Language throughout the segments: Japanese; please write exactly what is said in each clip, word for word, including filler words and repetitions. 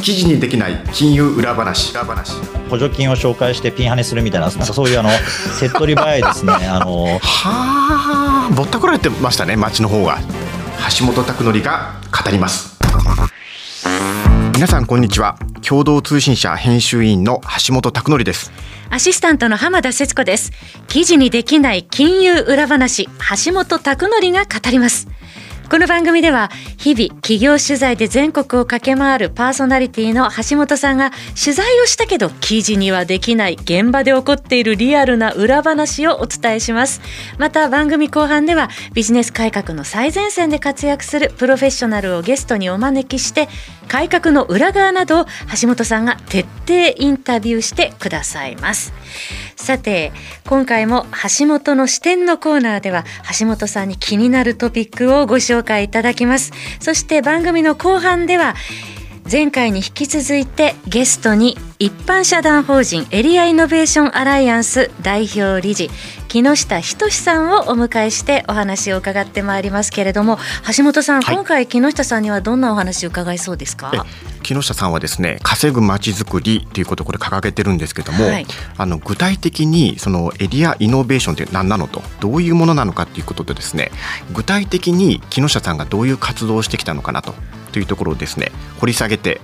記事にできない金融裏話、裏話補助金を紹介してピンハネするみたいな、そういうあの手っ取り早いですね。あのはーぼったくられてましたね、町の方が。橋本拓典が語ります。皆さんこんにちは、共同通信社編集委員の橋本拓典です。アシスタントの浜田節子です。記事にできない金融裏話、橋本拓典が語ります。この番組では日々企業取材で全国を駆け回るパーソナリティの橋本さんが、取材をしたけど記事にはできない現場で起こっているリアルな裏話をお伝えします。また番組後半ではビジネス改革の最前線で活躍するプロフェッショナルをゲストにお招きして、改革の裏側などを橋本さんが徹底インタビューしてくださいます。さて今回も橋本の視点のコーナーでは、橋本さんに気になるトピックをご紹介いただきます。そして番組の後半では前回に引き続いて、ゲストに一般社団法人エリアイノベーションアライアンス代表理事木下仁さんをお迎えしてお話を伺ってまいりますけれども、橋本さん、はい、今回木下さんにはどんなお話を伺いそうですか？木下さんはですね、稼ぐ街づくりということをこれ掲げてるんですけども、はい、あの具体的にそのエリアイノベーションって何なのと、どういうものなのかということでですね、具体的に木下さんがどういう活動をしてきたのかなとというところをですね、掘り下げて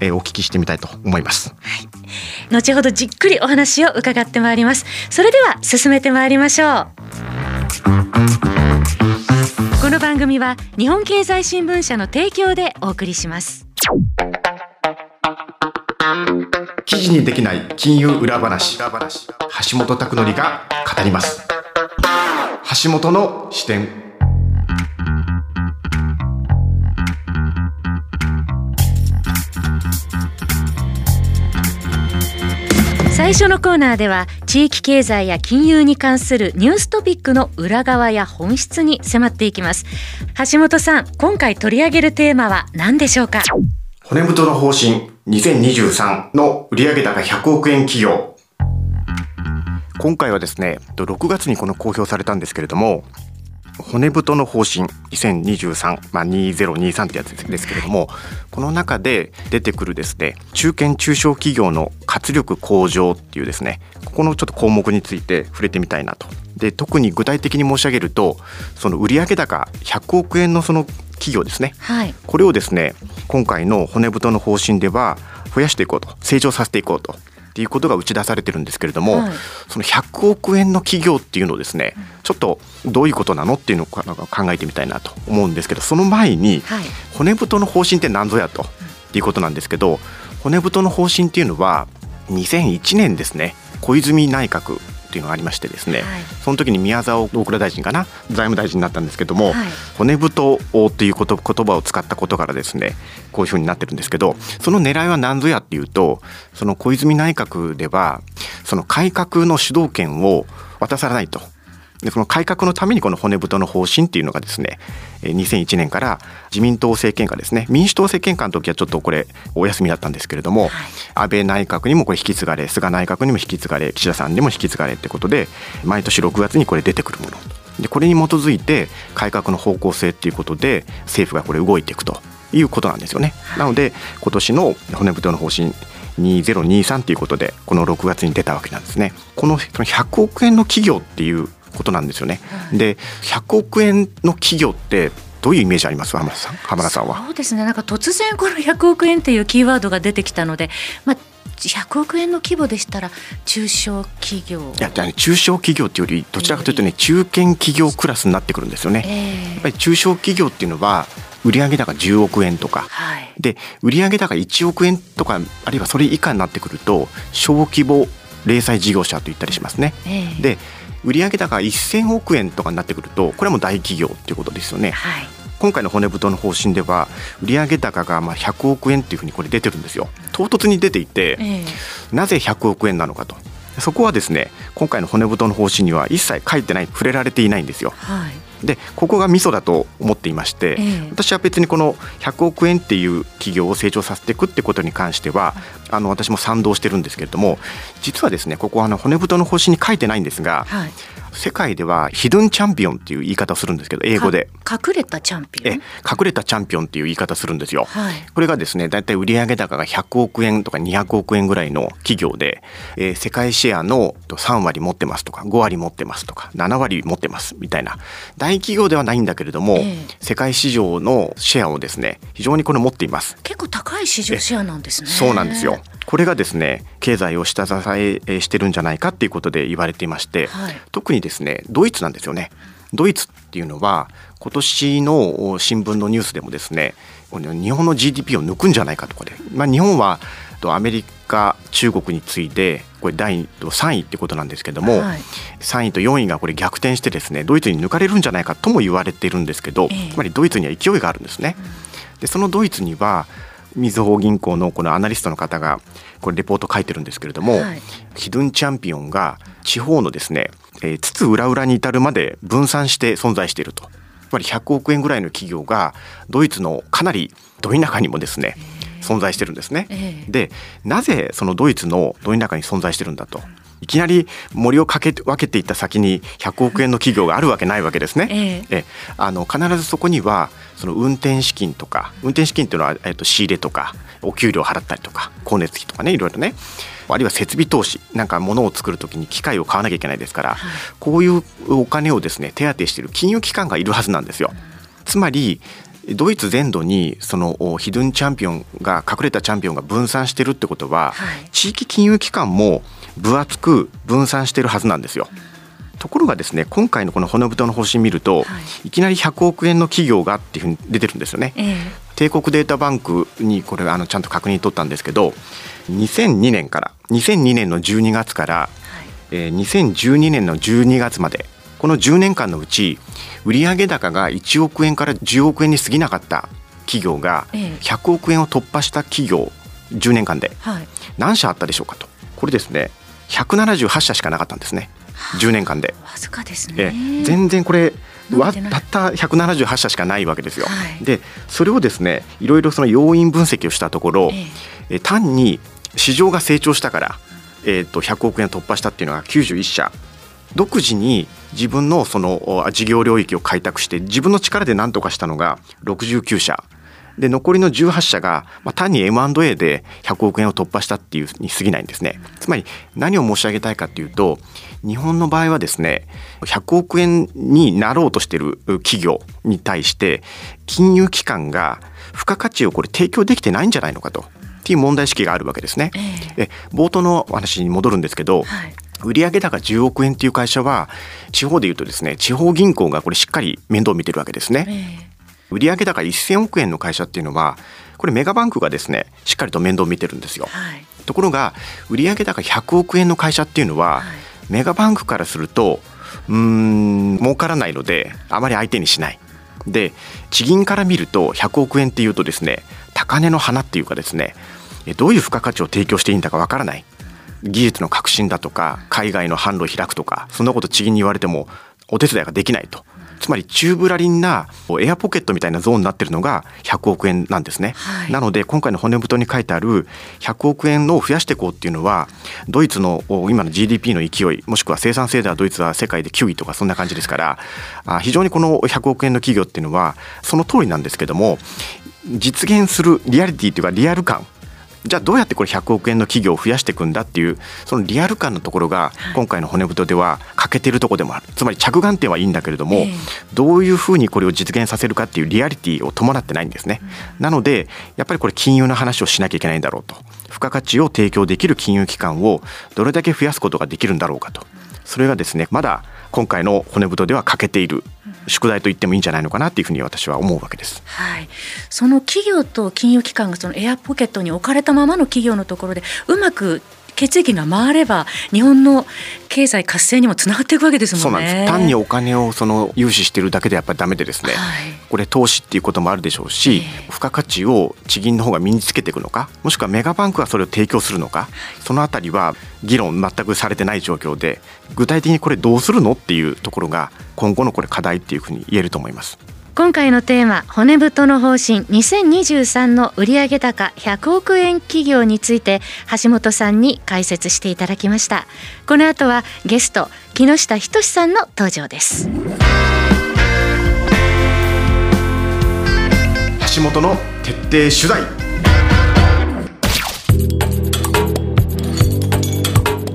えー、お聞きしてみたいと思います、はい、後ほどじっくりお話を伺ってまいります。それでは進めてまいりましょう。この番組は日本経済新聞社の提供でお送りします。記事にできない金融裏話、裏話橋本拓典が語ります。橋本の視点。最初のコーナーでは地域経済や金融に関するニューストピックの裏側や本質に迫っていきます。橋本さん、今回取り上げるテーマは何でしょうか？骨太の方針にせんにじゅうさんの売上高ひゃくおくえん企業。今回はですね、ろくがつにこの公表されたんですけれども、骨太の方針にせんにじゅうさん、まあ、にせんにじゅうさんってやつですけれども、この中で出てくるですね、中堅中小企業の活力向上っていうですね、ここのちょっと項目について触れてみたいなと。で、特に具体的に申し上げると、その売上高ひゃくおくえんのその企業ですね、はい、これをですね、今回の骨太の方針では増やしていこうと、成長させていこうとっていうことが打ち出されてるんですけれども、はい、そのひゃくおくえんの企業っていうのをですね、ちょっとどういうことなのっていうのを考えてみたいなと思うんですけど、その前に骨太の方針って何ぞやとっていうことなんですけど、骨太の方針っていうのはにせんいちねんですね、小泉内閣っていうのがありましてですね、はい、その時に宮沢大蔵大臣かな、財務大臣になったんですけども、はい、骨太ということ言葉を使ったことからですね、こういうふうになってるんですけど、その狙いは何ぞやっていうと、その小泉内閣ではその改革の主導権を渡さないと。で、その改革のためにこの骨太の方針っていうのがですね、にせんいちねんから自民党政権下ですね、民主党政権下の時はちょっとこれお休みだったんですけれども、はい、安倍内閣にもこれ引き継がれ、菅内閣にも引き継がれ、岸田さんにも引き継がれってことで、毎年ろくがつにこれ出てくるもので、これに基づいて改革の方向性っていうことで政府がこれ動いていくということなんですよね、はい、なので今年の骨太の方針にせんにじゅうさんということで、このろくがつに出たわけなんですね。このひゃくおくえんの企業っていうことなんですよね、はい、でひゃくおくえんの企業ってどういうイメージあります？浜田さん、浜田さんは。そうですね、なんか突然このひゃくおくえんっていうキーワードが出てきたので、まあ、ひゃくおくえんの規模でしたら中小企業、いや、ね、中小企業っていうよりどちらかというとね、中堅企業クラスになってくるんですよね、えー、やっぱり中小企業っていうのは売上高じゅうおくえんとか、はい、で売上高いちおくえんとか、あるいはそれ以下になってくると小規模零細事業者と言ったりしますね、えー、で売上高せんおくえんとかになってくると、これはもう大企業っていうことですよね、はい、今回の骨太の方針では売上高がまあひゃくおくえんっていうふうにこれ出てるんですよ。唐突に出ていて、えー、なぜひゃくおくえんなのかと、そこはですね、今回の骨太の方針には一切書いてない、触れられていないんですよ、はい、でここがミソだと思っていまして、えー、私は別にこのひゃくおくえんっていう企業を成長させていくってことに関しては、あの私も賛同してるんですけれども、実はですね、ここはあの骨太の方針に書いてないんですが、はい、世界ではヒドゥンチャンピオンっていう言い方をするんですけど、英語で隠れたチャンピオン、え隠れたチャンピオンっていう言い方をするんですよ、はい、これがですね、だいたい売上高がひゃくおくえんとかにひゃくおくえんぐらいの企業で、えー、世界シェアのさんわり持ってますとかごわり持ってますとかななわり持ってますみたいな大企業ではないんだけれども、えー、世界市場のシェアをですね非常にこれ持っています。結構高い市場シェアなんですね。そうなんですよ。これがですね経済を下支えしてるんじゃないかっていうことで言われていまして、はい、特にですねドイツなんですよね。ドイツっていうのは今年の新聞のニュースでもですね日本の ジーディーピー を抜くんじゃないかとかで、まあ、日本はアメリカ中国に次いでこれだいさんいってことなんですけども、はい、さんいとよんいがこれ逆転してですねドイツに抜かれるんじゃないかとも言われているんですけど、えー、つまりドイツには勢いがあるんですね、うん、でそのドイツにはみずほ銀行のこのアナリストの方がこれレポート書いてるんですけれども、はい、ヒドゥンチャンピオンが地方のですね、えー、津々浦々に至るまで分散して存在していると。つまりひゃくおくえんぐらいの企業がドイツのかなりど田舎にもですね存在してるんですね、ええ、でなぜそのドイツのど田舎に存在してるんだと。いきなり森をかけ分けていった先にひゃくおくえんの企業があるわけないわけですね、ええ、えあの必ずそこにはその運転資金とか、運転資金というのは、えっと、仕入れとかお給料払ったりとか光熱費とかね、いろいろね、あるいは設備投資なんか物を作るときに機械を買わなきゃいけないですから、はい、こういうお金をですね手当てしている金融機関がいるはずなんですよ。つまりドイツ全土にそのヒドゥンチャンピオンが隠れたチャンピオンが分散してるってことは、はい、地域金融機関も分厚く分散してるはずなんですよ。ところがですね今回のこの骨太の方針見ると、はい、いきなりひゃくおくえんの企業がっていうふうに出てるんですよね、ええ、帝国データバンクにこれあのちゃんと確認取ったんですけどにせんにねんからにせんにねんのじゅうにがつから、はい、えー、にせんじゅうにねんのじゅうにがつまでこのじゅうねんかんのうち売上高がいちおくえんからじゅうおくえんに過ぎなかった企業がひゃくおくえんを突破した企業じゅうねんかんで何社あったでしょうかと。これですねひゃくななじゅうはっしゃしかなかったんですね、じゅうねんかんで。わずかですね。え全然これたったひゃくななじゅうはっしゃしかないわけですよ、はい、でそれをですねいろいろその要因分析をしたところ、えー、単に市場が成長したから、えー、とひゃくおくえんを突破したっていうのがきゅうじゅういっしゃ、独自に自分のその事業領域を開拓して自分の力で何とかしたのがろくじゅうきゅうしゃで、残りのじゅうはっしゃが、まあ、単に エムアンドエー でひゃくおくえんを突破したっていうに過ぎないんですね。つまり何を申し上げたいかというと、日本の場合はですねひゃくおくえんになろうとしている企業に対して金融機関が付加価値をこれ提供できてないんじゃないのかとっていう問題意識があるわけですね、えー、で冒頭の話に戻るんですけど、はい、売上高じゅうおくえんという会社は地方でいうとですね地方銀行がこれしっかり面倒を見てるわけですね、えー、売上高せんおくえんの会社っていうのはこれメガバンクがですねしっかりと面倒を見てるんですよ、はい、ところが売上高ひゃくおくえんの会社っていうのは、はい、メガバンクからするとうーん儲からないのであまり相手にしないで、地銀から見るとひゃくおくえんっていうとですね高値の花っていうかですね、どういう付加価値を提供していいんだかわからない、技術の革新だとか海外の販路を開くとかそんなこと地銀に言われてもお手伝いができないと。つまり宙ぶらりんなエアポケットみたいなゾーンになっているのがひゃくおくえんなんですね、はい、なので今回の骨太に書いてあるひゃくおくえんを増やしていこうっていうのはドイツの今の ジーディーピー の勢いもしくは生産性ではドイツは世界できゅういとかそんな感じですから、非常にこのひゃくおくえんの企業っていうのはその通りなんですけども、実現するリアリティというかリアル感、じゃあどうやってこれひゃくおくえんの企業を増やしていくんだっていうそのリアル感のところが今回の骨太では欠けているところでもある。つまり着眼点はいいんだけれども、どういうふうにこれを実現させるかっていうリアリティを伴ってないんですね。なのでやっぱりこれ金融の話をしなきゃいけないんだろうと、付加価値を提供できる金融機関をどれだけ増やすことができるんだろうかと、それがですねまだ今回の骨太では欠けている宿題と言ってもいいんじゃないのかなというふうに私は思うわけです、はい、その企業と金融機関がそのエアポケットに置かれたままの企業のところでうまく血液が回れば日本の経済活性にもつながっていくわけですもんね。そうなんです。単にお金をその融資しているだけでやっぱりダメでですね、はい、これ投資っていうこともあるでしょうし、えー、付加価値を地銀の方が身につけていくのか、もしくはメガバンクがそれを提供するのか、はい、そのあたりは議論全くされてない状況で、具体的にこれどうするのっていうところが今後のこれ課題っていうふうに言えると思います。今回のテーマ、骨太の方針にせんにじゅうさんの売上高ひゃくおくえん企業について、橋本さんに解説していただきました。この後はゲスト木下仁さんの登場です。橋本の徹底取材。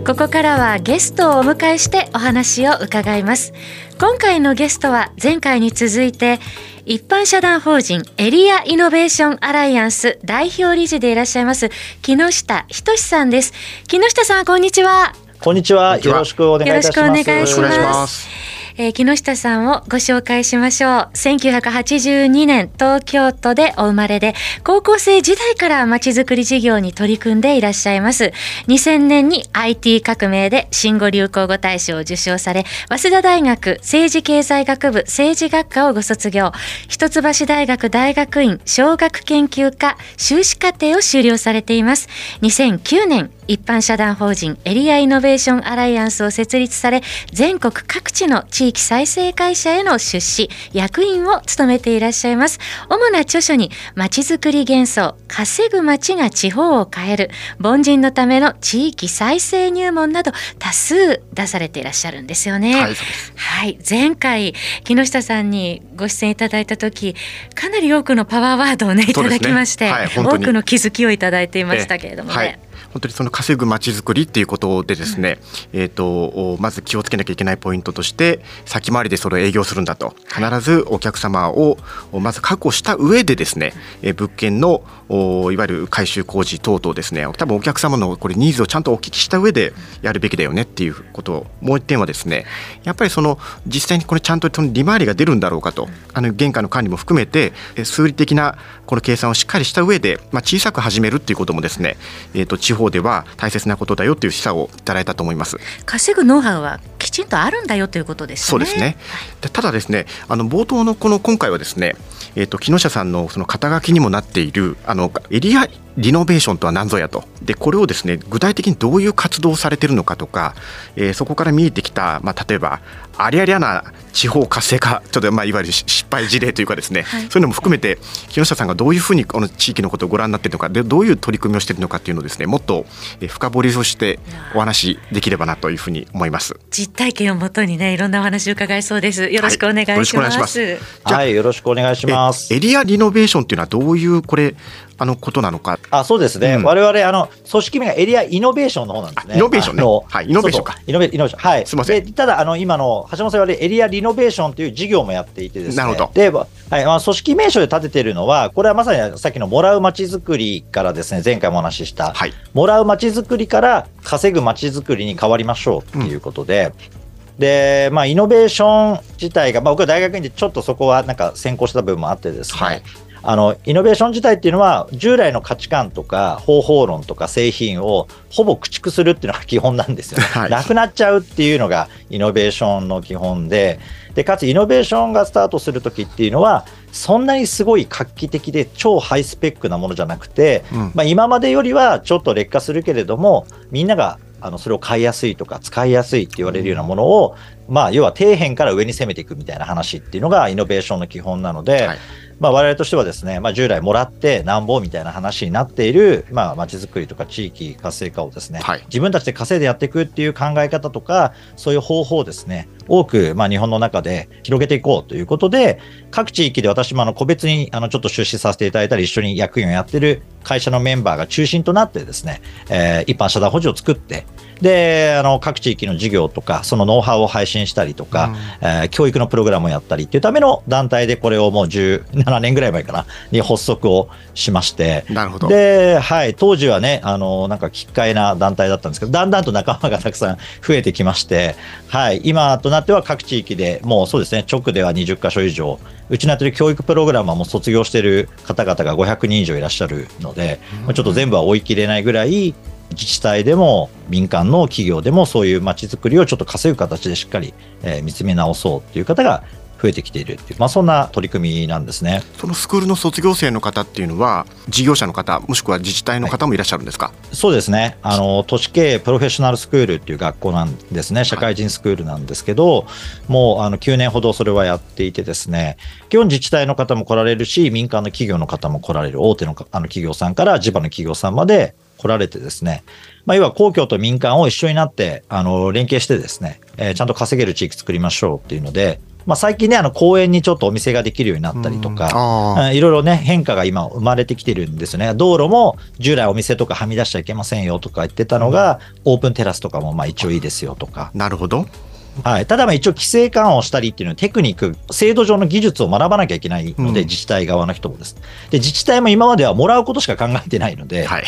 ここからはゲストをお迎えしてお話を伺います。今回のゲストは前回に続いて一般社団法人エリアイノベーションアライアンス代表理事でいらっしゃいます木下仁さんです。木下さん、こんにちは。こんにちは、よろしくお願いいたします。よろしくお願いします。えー、木下さんをご紹介しましょう。せんきゅうひゃくはちじゅうにねん東京都でお生まれで、高校生時代からまちづくり事業に取り組んでいらっしゃいます。にせんねんに アイティー 革命で新語・流行語大賞を受賞され、早稲田大学政治経済学部政治学科をご卒業、一橋大学大学院小学研究科修士課程を修了されています。にせんきゅうねん一般社団法人エリアイノベーションアライアンスを設立され、全国各地の地域再生会社への出資役員を務めていらっしゃいます。主な著書にまちづくり幻想、稼ぐ街が地方を変える、凡人のための地域再生入門など多数出されていらっしゃるんですよね。はい、はい、前回木下さんにご出演いただいた時、かなり多くのパワーワードをねいただきまして、ね、はい、多くの気づきをいただいていましたけれどもね、えーはい、本当にその稼ぐまちづくりっていうことでですね、うん、えーと、まず気をつけなきゃいけないポイントとして、先回りでそれを営業するんだと、必ずお客様をまず確保した上でですね、え物件のいわゆる改修工事等々ですね、多分お客様のこれニーズをちゃんとお聞きした上でやるべきだよねっていうことを、もう一点はですね、やっぱりその実際にこれちゃんとその利回りが出るんだろうかと、あの原価の管理も含めて数理的なこの計算をしっかりした上で、まあ、小さく始めるっていうこともですね、えーと地方では大切なことだよという示唆をいただいたと思います。稼ぐノウハウはきちんとあるんだよということですね。そうですね。で、ただですね、あの冒頭のこの今回はですね、えー、と木下さんのその肩書きにもなっているあのエリアリノベーションとは何ぞやと、でこれをですね具体的にどういう活動をされているのかとか、えー、そこから見えてきた、まあ、例えばありありゃな地方活性化、ちょっとまあいわゆる失敗事例というかですね、はい、そういうのも含めて木下さんがどういうふうにこの地域のことをご覧になっているのか、でどういう取り組みをしているのかというのをですね、もっと深掘りをしてお話できればなというふうに思います。実体験をもとにね、いろんなお話を伺いそうです。よろしくお願いします。はい、よろしくお願いします。じゃあ、はい、よろしくお願いします。エリアリノベーションというのはどういうこれあのことなのか。あ、そうですね、うん、我々あの組織名がエリアイノベーションの方なんですね。イノベーションね、はい、イノベーションか、イノベーション、はい、すみません。で、ただあの今の橋本さんはエリアリノベーションという事業もやっていてですね、なるほど。で、はい、まあ、組織名称で立てているのは、これはまさにさっきのもらうまちづくりからですね、前回もお話しした、はい、もらうまちづくりから稼ぐまちづくりに変わりましょうということで、うんでまあ、イノベーション自体が、まあ、僕は大学院でちょっとそこはなんか先行した部分もあってですね、はい、あのイノベーション自体っていうのは従来の価値観とか方法論とか製品をほぼ駆逐するっていうのが基本なんですよね、はい、なくなっちゃうっていうのがイノベーションの基本で、でかつイノベーションがスタートするときっていうのはそんなにすごい画期的で超ハイスペックなものじゃなくて、うん、まあ、今までよりはちょっと劣化するけれども、みんながあのそれを買いやすいとか使いやすいって言われるようなものを、まあ、要は底辺から上に攻めていくみたいな話っていうのがイノベーションの基本なので、はい、まあ、我々としてはですね、まあ、従来もらってなんぼみたいな話になっているまあ街づくりとか地域活性化をですね、はい、自分たちで稼いでやっていくっていう考え方とか、そういう方法をですね多くまあ日本の中で広げていこうということで、各地域で私もあの個別にあのちょっと出資させていただいたり一緒に役員をやってる会社のメンバーが中心となってですね、えー、一般社団法人を作って、であの各地域の事業とかそのノウハウを配信したりとか、うん、えー、教育のプログラムをやったりっていうための団体で、これをもうじゅうななねんぐらい前かなに発足をしまして、なるほど。で、はい、当時はねあのなんか奇怪な団体だったんですけど、だんだんと仲間がたくさん増えてきまして、はい、今となっては各地域でもうそうですね、直ではにじゅっかしょ以上、うちのやってる教育プログラムはもう卒業してる方々がごひゃくにん以上いらっしゃるので、うん、ちょっと全部は追い切れないぐらい自治体でも民間の企業でもそういうまちづくりをちょっと稼ぐ形でしっかり、えー、見つめ直そうという方が増えてきているっていう、まあ、そんな取り組みなんですね。そのスクールの卒業生の方っていうのは事業者の方もしくは自治体の方もいらっしゃるんですか？はい、そうですね、あの都市経営プロフェッショナルスクールっていう学校なんですね、社会人スクールなんですけど、はい、もうあのきゅうねんほどそれはやっていてですね、基本自治体の方も来られるし民間の企業の方も来られる、大手の、 あの企業さんから地場の企業さんまで来られてですね、まあ、要は公共と民間を一緒になってあの連携してですね、えー、ちゃんと稼げる地域作りましょうっていうので、まあ、最近ね、あの公園にちょっとお店ができるようになったりとか、いろいろね変化が今生まれてきてるんですよね。道路も従来お店とかはみ出しちゃいけませんよとか言ってたのが、うん、オープンテラスとかもまあ一応いいですよとか。なるほど。はい、ただまあ一応規制緩和をしたりっていうのはテクニック、制度上の技術を学ばなきゃいけないので、自治体側の人もです、うん、で自治体も今まではもらうことしか考えてないので、はい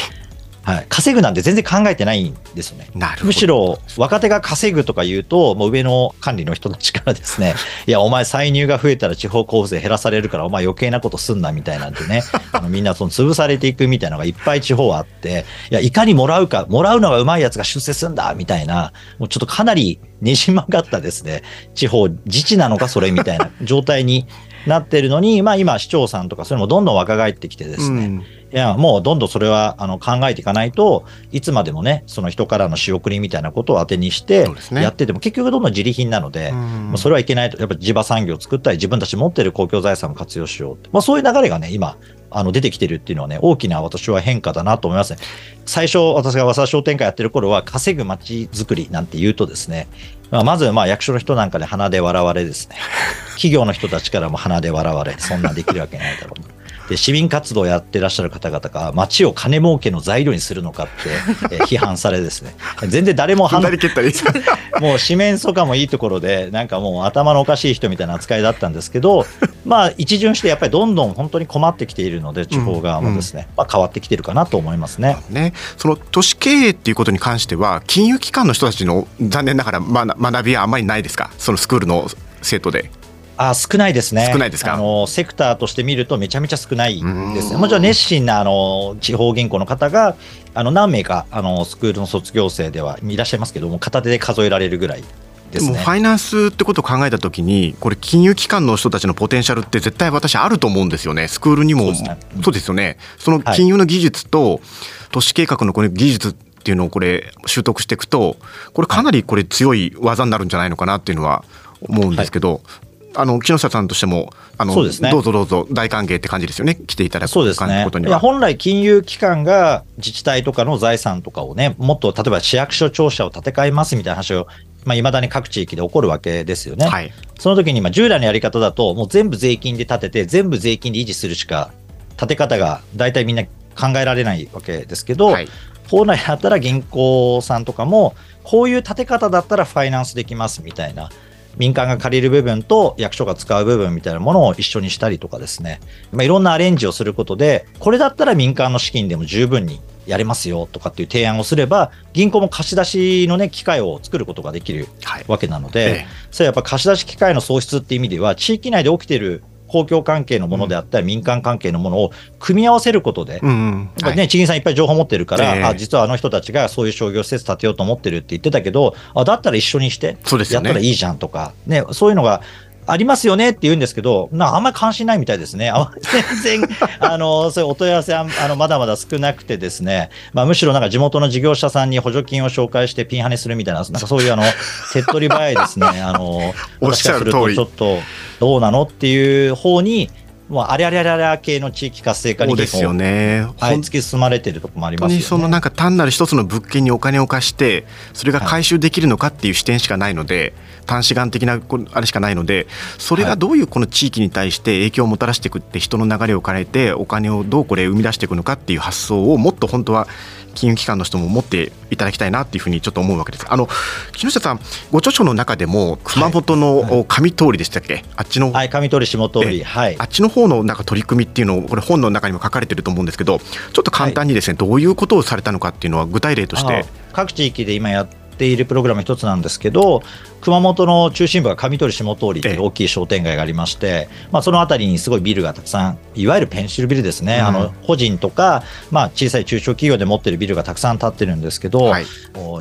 はい、稼ぐなんて全然考えてないんですよね。なるほど。むしろ若手が稼ぐとか言うと、もう上の管理の人たちからですね、いやお前歳入が増えたら地方交付税減らされるからお前余計なことすんなみたいなんてねあのみんなその潰されていくみたいなのがいっぱい地方はあって、いやいかにもらうか、もらうのがうまいやつが出世すんだみたいな、もうちょっとかなりねじ曲がったですね、地方自治なのかそれみたいな状態になってるのに、まあ、今市長さんとかそれもどんどん若返ってきてですね、うん、いやもうどんどんそれはあの考えていかないといつまでもね、その人からの仕送りみたいなことを当てにしてやってても、ね、結局どんどん自利品なので、うん、もうそれはいけないと、やっぱり地場産業を作ったり自分たち持ってる公共財産を活用しようって、まあ、そういう流れがね今あの出てきてるっていうのはね、大きな私は変化だなと思いますね。最初私が早稲田商店会やってる頃は稼ぐ街づくりなんて言うとですね、まあ、まずまあ役所の人なんかで鼻で笑われですね、企業の人たちからも鼻で笑われ、そんなできるわけないだろうと。で市民活動をやってらっしゃる方々が町を金儲けの材料にするのかって批判されですね全然誰も離れ蹴ったりもう四面楚歌もいいところで、なんかもう頭のおかしい人みたいな扱いだったんですけど、まあ一巡してやっぱりどんどん本当に困ってきているので、地方側もですね、うん、まあ、変わってきてるかなと思います ね, ねその都市経営っていうことに関しては金融機関の人たちの残念ながら学びはあまりないですか、そのスクールの生徒で。あ、少ないですね。少ないですか。あのセクターとして見るとめちゃめちゃ少ないですね。もちろん熱心なあの地方銀行の方があの何名かあのスクールの卒業生ではいらっしゃいますけども、片手で数えられるぐらいですね。でもファイナンスってことを考えたときに、これ金融機関の人たちのポテンシャルって絶対私あると思うんですよね。スクールにもそうですよね。その金融の技術と都市計画のこの技術っていうのをこれ習得していくと、これかなりこれ強い技になるんじゃないのかなっていうのは思うんですけど、はい、あの木下さんとしてもあの、そうですね、どうぞどうぞ大歓迎って感じですよね、来ていただくことには。そうですね、いや本来金融機関が自治体とかの財産とかをね、もっと例えば市役所庁舎を建て替えますみたいな話を、まあ、未だに各地域で起こるわけですよね、はい、その時にまあ従来のやり方だともう全部税金で建てて全部税金で維持するしか建て方が大体みんな考えられないわけですけど、はい、本来だったら銀行さんとかもこういう建て方だったらファイナンスできますみたいな、民間が借りる部分と役所が使う部分みたいなものを一緒にしたりとかですね、まあ、いろんなアレンジをすることで、これだったら民間の資金でも十分にやれますよとかっていう提案をすれば、銀行も貸し出しのね機会を作ることができるわけなので、はい、ええ、それはやっぱ貸し出し機会の創出っていう意味では、地域内で起きている公共関係のものであったり民間関係のものを組み合わせることで、地銀さんいっぱい情報持ってるから、えー、あ、実はあの人たちがそういう商業施設建てようと思ってるって言ってたけど、あ、だったら一緒にしてやったらいいじゃんとか、そうですよね。ね、そういうのがありますよねって言うんですけど、なんかあんまり関心ないみたいですね。あ、全然あのそういうお問い合わせはあのまだまだ少なくてですね、まあ、むしろなんか地元の事業者さんに補助金を紹介してピンハネするみたいな、なんかそういうあの手っ取り早いですねあの私からするとちょっとどうなのっていう方に、もうあれあれあれあれ系の地域活性化に結構、ね、はい、突き進まれているところもありますよね。本当にそのなんか単なる一つの物件にお金を貸してそれが回収できるのかっていう視点しかないので、はい、単視眼的なあれしかないので、それがどういうこの地域に対して影響をもたらしていくって、人の流れを変えてお金をどうこれ生み出していくのかっていう発想をもっと本当は金融機関の人も持っていただきたいなっていうふうにちょっと思うわけです。あの木下さんご著書の中でも熊本の上通りでしたっけ、はいはい、あっちの、はい、上通り下通り、はい、あっちの方のなんか取り組みっていうのをこれ本の中にも書かれてると思うんですけど、ちょっと簡単にですね、はい、どういうことをされたのかっていうのは具体例として。各地域で今やっているプログラム一つなんですけど、熊本の中心部が上通り下通りという大きい商店街がありまして、まあ、その辺りにすごいビルがたくさん、いわゆるペンシルビルですね、うん、あの個人とか、まあ、小さい中小企業で持ってるビルがたくさん建ってるんですけど、はい、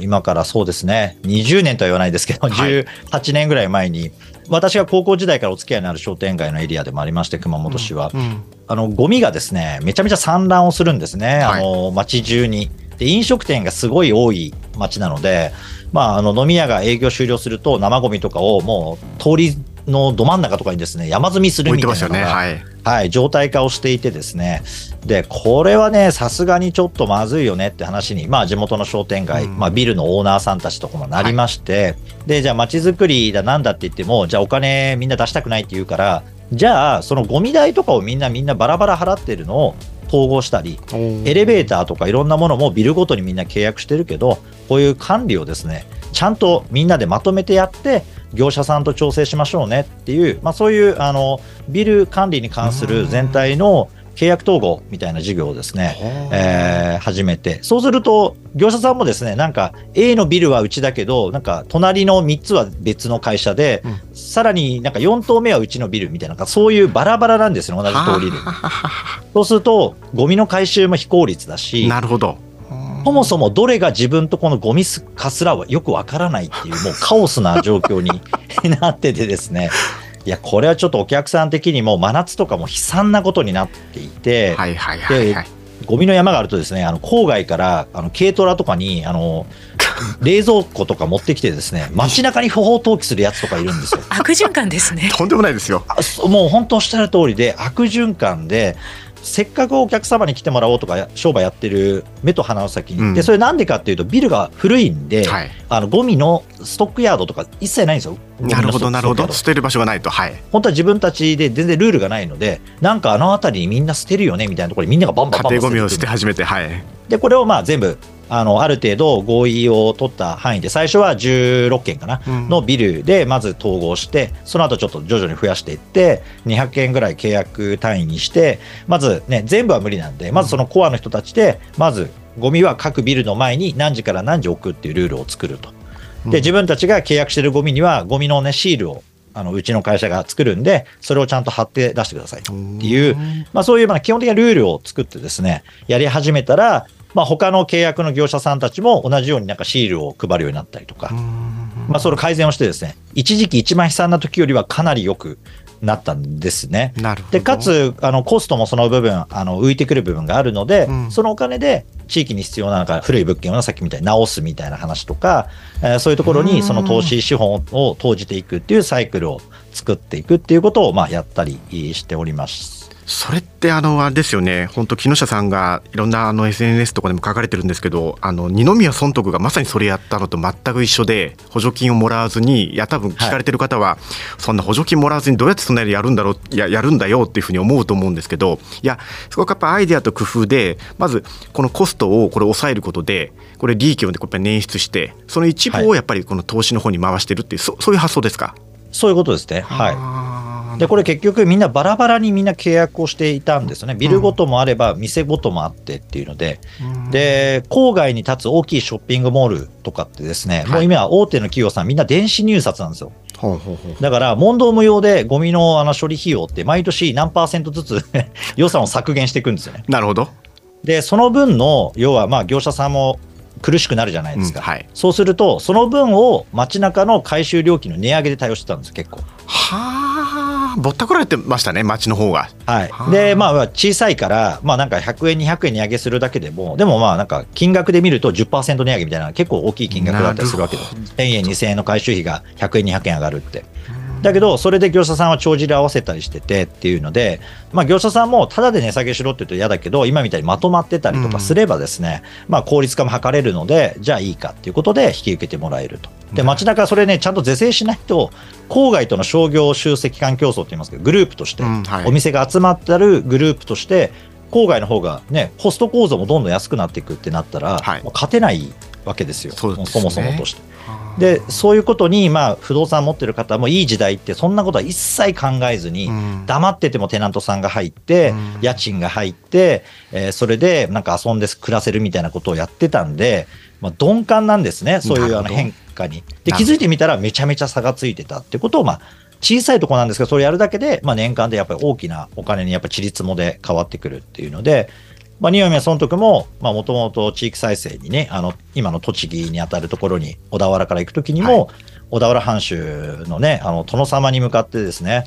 今からそうですねにじゅうねんとは言わないですけどじゅうはちねんぐらい前に私が高校時代からお付き合いのある商店街のエリアでもありまして、熊本市は、うんうん、あのゴミがですねめちゃめちゃ散乱をするんですね、はい、あの街中に。で飲食店がすごい多い街なので、まあ、あの飲み屋が営業終了すると生ゴミとかをもう通りのど真ん中とかにですね山積みするみたいなのが、ねはいはい、状態化をしていてですね、でこれはねさすがにちょっとまずいよねって話に、まあ、地元の商店街、うんまあ、ビルのオーナーさんたちとかもなりまして、はい、でじゃあ街づくりだなんだって言ってもじゃあお金みんな出したくないって言うから、じゃあそのゴミ代とかをみんなみんなバラバラ払ってるのを統合したり、エレベーターとかいろんなものもビルごとにみんな契約してるけど、こういう管理をですねちゃんとみんなでまとめてやって業者さんと調整しましょうねっていう、まあ、そういうあのビル管理に関する全体の契約統合みたいな事業をですね、えー、始めて、そうすると業者さんもですねなんか A のビルはうちだけどなんか隣のみっつは別の会社で、うん、さらになんかよん棟目はうちのビルみたいな、そういうバラバラなんですよ、同じ通りで。そうするとゴミの回収も非効率だし、なるほど、そもそもどれが自分とこのゴミかすらはよくわからないっていうもうカオスな状況になっててですね、いやこれはちょっとお客さん的にも真夏とかも悲惨なことになっていて、はいはいはいはい、でゴミの山があるとですねあの郊外からあの軽トラとかにあの冷蔵庫とか持ってきてですね街中に不法投棄するやつとかいるんですよ。悪循環ですね。とんでもないですよ。もう本当おっしゃる通りで悪循環で、せっかくお客様に来てもらおうとか商売やってる目と鼻の先に、うん、でそれなんでかっていうとビルが古いんで、はい、あのゴミのストックヤードとか一切ないんですよ。なるほどなるほど、捨てる場所がないと、はい、本当は自分たちで全然ルールがないので、なんかあの辺りにみんな捨てるよねみたいなところにみんながバンバンバンバン捨てる、家庭ゴミを捨て始めて、はい、でこれをまあ全部あのある程度合意を取った範囲で最初はじゅうろっけんかなのビルでまず統合して、その後ちょっと徐々に増やしていってにひゃっけんぐらい契約単位にして、まずね全部は無理なんでまずそのコアの人たちでまずゴミは各ビルの前に何時から何時置くっていうルールを作ると。で自分たちが契約してるゴミにはゴミのねシールをあのうちの会社が作るんでそれをちゃんと貼って出してくださいっていう、まあ、そういうまあ基本的なルールを作ってですねやり始めたら、まあ、他の契約の業者さんたちも同じようになんかシールを配るようになったりとか、まあ、それを改善をしてですね一時期一番悲惨な時よりはかなり良くなったんですね。なるほど。でかつあのコストもその部分あの浮いてくる部分があるので、うん、そのお金で地域に必要なのか古い物件をさっきみたいに直すみたいな話とか、えー、そういうところにその投資資本を投じていくっていうサイクルを作っていくっていうことをまあやったりしております。それってあのあれですよね、本当木下さんがいろんなあの エスエヌエス とかでも書かれてるんですけど、あの二宮尊徳がまさにそれやったのと全く一緒で、補助金をもらわずに、いや多分聞かれてる方は、はい、そんな補助金もらわずにどうやってそんなのやるんだろう や, やるんだよっていうふうに思うと思うんですけど、いやすごくやっぱアイデアと工夫でまずこのコストをこれ抑えることでこれ利益をやっぱり捻出してその一部をやっぱりこの投資の方に回してるっていう、はい、そ, そういう発想ですか。そういうことですね。はい。でこれ結局みんなバラバラにみんな契約をしていたんですよね。ビルごともあれば店ごともあってっていうので、うん、で郊外に立つ大きいショッピングモールとかってですね、はい、もう今は大手の企業さんみんな電子入札なんですよ。ほうほうほう。だから問答無用でゴミのあの処理費用って毎年何パーセントずつ予算を削減していくんですよね。なるほど。でその分の要はまあ業者さんも苦しくなるじゃないですか、うんはい、そうするとその分を街中の回収料金の値上げで対応してたんですよ結構。はー、ぼったくられてましたね街の方が。はい。でまあ小さいから、まあ、なんかひゃくえんにひゃくえん値上げするだけでもでもまあなんか金額で見ると じゅっパーセント 値上げみたいな結構大きい金額だったりするわけです。せんえんにせんえんの回収費がひゃくえんにひゃくえん上がるって、だけどそれで業者さんは帳尻合わせたりしててっていうので、まあ、業者さんもただで値下げしろって言うと嫌だけど今みたいにまとまってたりとかすればですね、うんまあ、効率化も図れるのでじゃあいいかっていうことで引き受けてもらえると。で街中それねちゃんと是正しないと郊外との商業集積間競争って言いますけどグループとして、うんはい、お店が集まってるグループとして郊外の方がねコスト構造もどんどん安くなっていくってなったら、はい、もう勝てないわけですよ。 そうですね。そもそもとしてでそういうことに、まあ、不動産持ってる方もいい時代ってそんなことは一切考えずに、うん、黙っててもテナントさんが入って、うん、家賃が入って、えー、それでなんか遊んで暮らせるみたいなことをやってたんで、まあ、鈍感なんですねそういうあの変化に。で気づいてみたらめちゃめちゃ差がついてたってことを、まあ、小さいところなんですけどそれやるだけで、まあ、年間でやっぱり大きなお金にやっぱりちりつもで変わってくるっていうので、まあ、二宮尊徳ももともと地域再生にねあの今の栃木にあたるところに小田原から行くときにも、はい、小田原藩主のね、あの殿様に向かってですね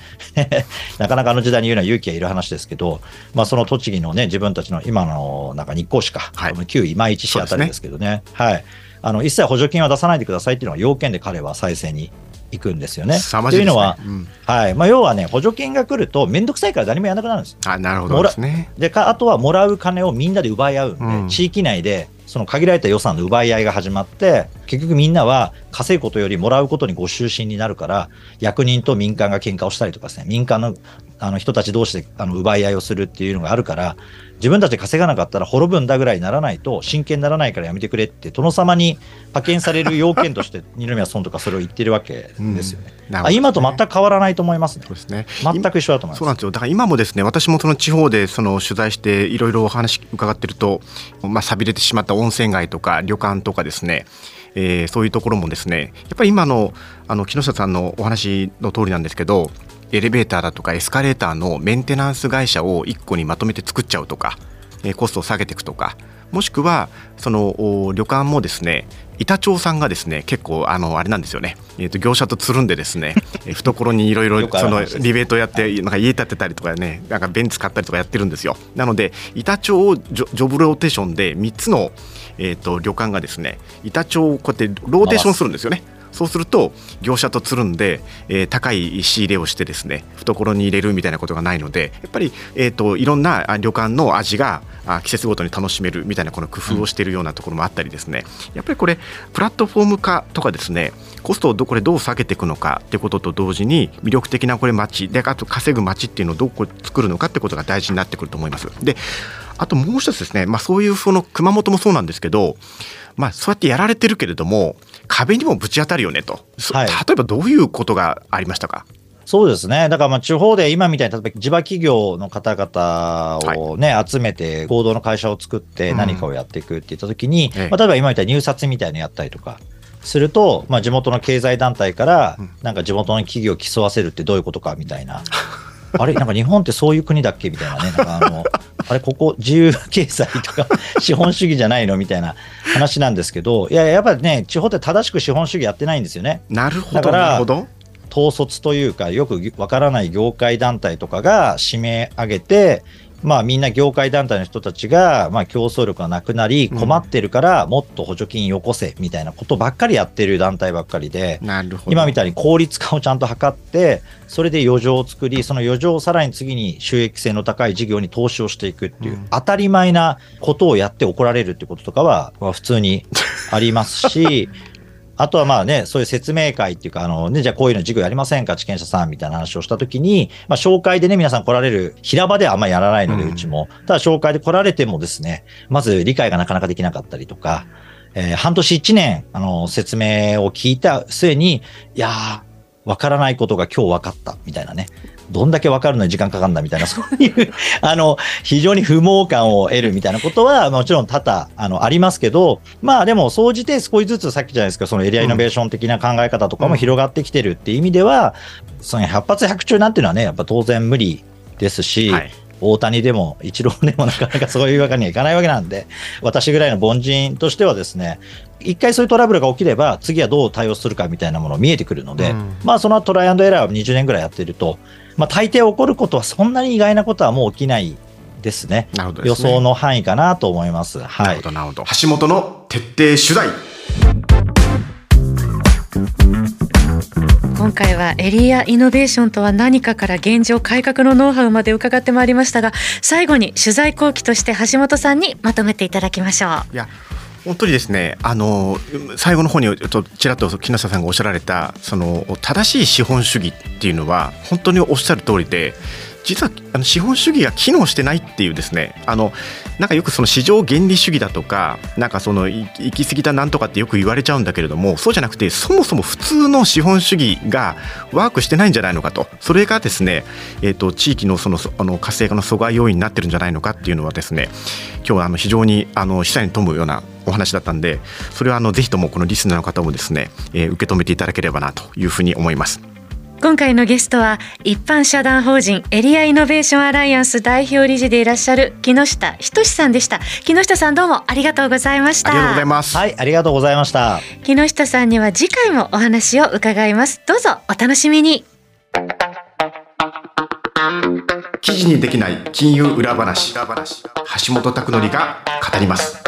なかなかあの時代に言うのは勇気がいる話ですけど、まあ、その栃木のね自分たちの今のなんか日光市か、はい、旧今市市あたりですけどね、はい、あの一切補助金は出さないでくださいっていうのが要件で彼は再生に行くんですよね。というのは、うんはいまあ、要はね補助金が来るとめんどくさいから何もやらなくなるんです。あ、なるほどですね。でかあとはもらう金をみんなで奪い合うんで、うん、地域内でその限られた予算の奪い合いが始まって結局みんなは稼ぐことよりもらうことにご執心になるから役人と民間が喧嘩をしたりとかですね、民間のあの人たち同士であの奪い合いをするっていうのがあるから自分たちで稼がなかったら滅ぶんだぐらいにならないと真剣にならないからやめてくれって殿様に派遣される要件として二宮尊とかそれを言ってるわけですよね、うん、なるほどね。今と全く変わらないと思いますね。そうですね、全く一緒だと思います。そうなんですよ。だから今もですね、私もその地方でその取材していろいろお話伺ってると、まあ、寂れてしまった温泉街とか旅館とかですね、えー、そういうところもですねやっぱり今 の, あの木下さんのお話の通りなんですけどエレベーターだとかエスカレーターのメンテナンス会社をいっこにまとめて作っちゃうとか、えー、コストを下げていくとか、もしくはその旅館もですね板長さんがですね結構あのあれなんですよね、えー、と業者とつるんでですね懐にいろいろリベートをやってなんか家建てたりとかね、なんかベンツ買ったりとかやってるんですよ。なので板長をジ ョ, ジョブローテーションでみっつの、えー、と旅館がですね板長をこうやってローテーションするんですよね。そうすると業者とつるんで、えー、高い仕入れをしてですね懐に入れるみたいなことがないのでやっぱり、えー、といろんな旅館の味が季節ごとに楽しめるみたいなこの工夫をしているようなところもあったりですね、うん、やっぱりこれプラットフォーム化とかですねコストをどこでどう下げていくのかということと同時に魅力的なこれ街であと稼ぐ街っていうのをどこ作るのかってことが大事になってくると思います。であともう一つですね、まあ、そういうその熊本もそうなんですけど、まあ、そうやってやられてるけれども壁にもぶち当たるよねと、はい、例えばどういうことがありましたか？そうですね、だからまあ地方で今みたいに例えば地場企業の方々を、ねはい、集めて合同の会社を作って何かをやっていくっていったときに、うんええまあ、例えば今みたいに入札みたいなのやったりとかすると、まあ、地元の経済団体からなんか地元の企業を競わせるってどういうことかみたいな、うんあれなんか日本ってそういう国だっけみたいなね、なんかあのあれここ自由経済とか資本主義じゃないのみたいな話なんですけど、いややっぱりね地方って正しく資本主義やってないんですよね。なるほど、だからなるほど統率というかよくわからない業界団体とかが締め上げて、まあ、みんな業界団体の人たちがまあ競争力がなくなり困ってるからもっと補助金よこせみたいなことばっかりやってる団体ばっかりで、なるほど今みたいに効率化をちゃんと図ってそれで余剰を作りその余剰をさらに次に収益性の高い事業に投資をしていくっていう当たり前なことをやって怒られるってこととかは普通にありますしあとはまあねそういう説明会っていうかあのねじゃあこういうの事業やりませんか地権者さんみたいな話をしたときに、まあ、紹介でね皆さん来られる平場ではあんまりやらないので、うん、うちもただ紹介で来られてもですねまず理解がなかなかできなかったりとか、えー、半年いちねんあの説明を聞いた末にいやーわからないことが今日わかったみたいなねどんだけわかるのに時間かかんだみたいなそういうあの非常に不毛感を得るみたいなことはもちろん多々あのありますけど、まあでも総じて少しずつさっきじゃないですかそのエリアイノベーション的な考え方とかも広がってきてるっていう意味では、うん、その百発百中なんていうのはねやっぱ当然無理ですし、はい、大谷でもイチローでもなかなかそういうわけにはいかないわけなんで私ぐらいの凡人としてはですね一回そういうトラブルが起きれば次はどう対応するかみたいなもの見えてくるので、うん、まあそのトライアンドエラーをにじゅうねんぐらいやってると、まあ、大抵起こることはそんなに意外なことはもう起きないですね。なるほどですね。予想の範囲かなと思います。はい、なるほどなるほど。橋本の徹底取材。今回はエリアイノベーションとは何かから現状改革のノウハウまで伺ってまいりましたが、最後に取材後期として橋本さんにまとめていただきましょう。いや本当にですねあの最後の方にちらっと木下さんがおっしゃられたその正しい資本主義っていうのは本当におっしゃる通りで実はあの資本主義が機能してないっていうですねあのなんかよくその市場原理主義だとかなんかその行き過ぎたなんとかってよく言われちゃうんだけれどもそうじゃなくてそもそも普通の資本主義がワークしてないんじゃないのかとそれがですね、えーと、地域のその、あの活性化の阻害要因になってるんじゃないのかっていうのはですね今日はあの非常にあの被災に富むようなお話だったんでそれはあのぜひともこのリスナーの方もですね、えー、受け止めていただければなというふうに思います。今回のゲストは一般社団法人エリアイノベーションアライアンス代表理事でいらっしゃる木下仁さんでした。木下さん、どうもありがとうございました。ありがとうございます。はい、ありがとうございました。木下さんには次回もお話を伺います。どうぞお楽しみに。記事にできない金融裏話、橋本拓典が語ります。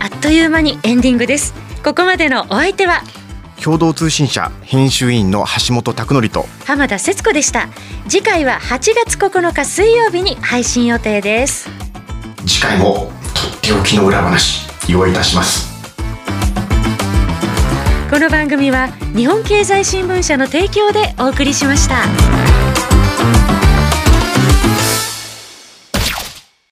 あっという間にエンディングです。ここまでのお相手は共同通信社編集員の橋本拓典と浜田節子でした。次回ははちがつここのか水曜日に配信予定です。次回もとっておきの裏話用意いたします。この番組は日本経済新聞社の提供でお送りしました。